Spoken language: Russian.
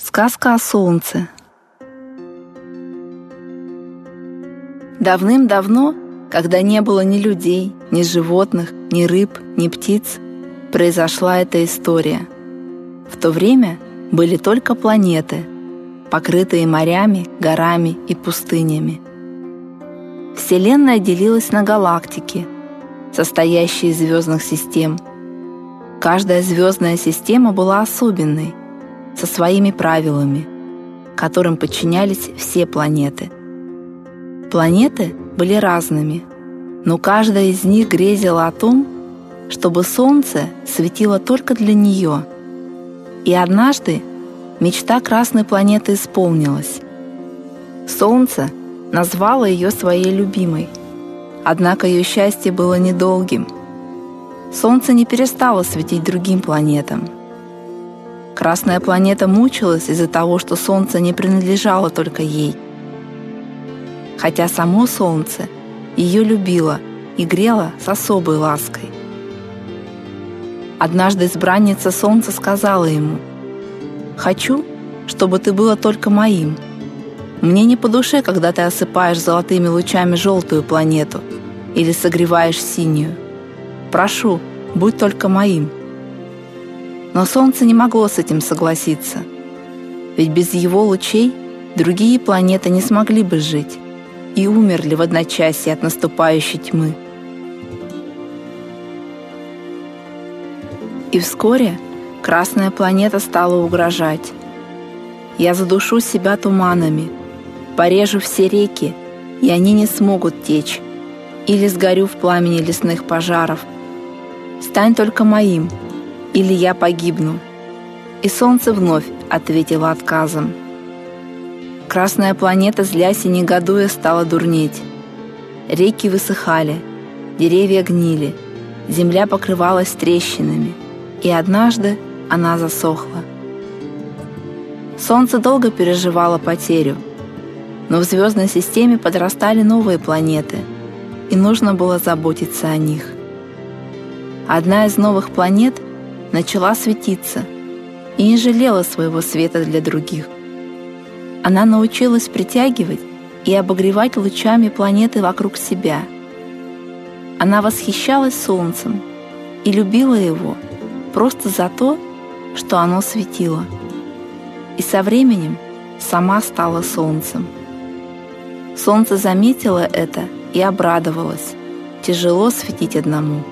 Сказка о солнце. Давным-давно, когда не было ни людей, ни животных, ни рыб, ни птиц, произошла эта история. В то время были только планеты, покрытые морями, горами и пустынями. Вселенная делилась на галактики, состоящие из звездных систем. Каждая звездная система была особенной, со своими правилами, которым подчинялись все планеты. Планеты были разными, но каждая из них грезила о том, чтобы солнце светило только для нее. И однажды мечта Красной планеты исполнилась. Солнце назвало ее своей любимой, однако ее счастье было недолгим. Солнце не перестало светить другим планетам. Красная планета мучилась из-за того, что солнце не принадлежало только ей. Хотя само солнце ее любило и грело с особой лаской. Однажды избранница солнца сказала ему: «Хочу, чтобы ты было только моим. Мне не по душе, когда ты осыпаешь золотыми лучами желтую планету или согреваешь синюю. Прошу, будь только моим». Но солнце не могло с этим согласиться, ведь без его лучей другие планеты не смогли бы жить и умерли в одночасье от наступающей тьмы. И вскоре Красная планета стала угрожать: «Я задушу себя туманами, порежу все реки, и они не смогут течь, или сгорю в пламени лесных пожаров. Стань только моим, или я погибну». И солнце вновь ответило отказом. Красная планета, злясь и негодуя, стала дурнеть. Реки высыхали, деревья гнили, земля покрывалась трещинами, и однажды она засохла. Солнце долго переживало потерю, но в звездной системе подрастали новые планеты, и нужно было заботиться о них. Одна из новых планет начала светиться и не жалела своего света для других. Она научилась притягивать и обогревать лучами планеты вокруг себя. Она восхищалась солнцем и любила его просто за то, что оно светило. И со временем сама стала солнцем. Солнце заметило это и обрадовалось. Тяжело светить одному.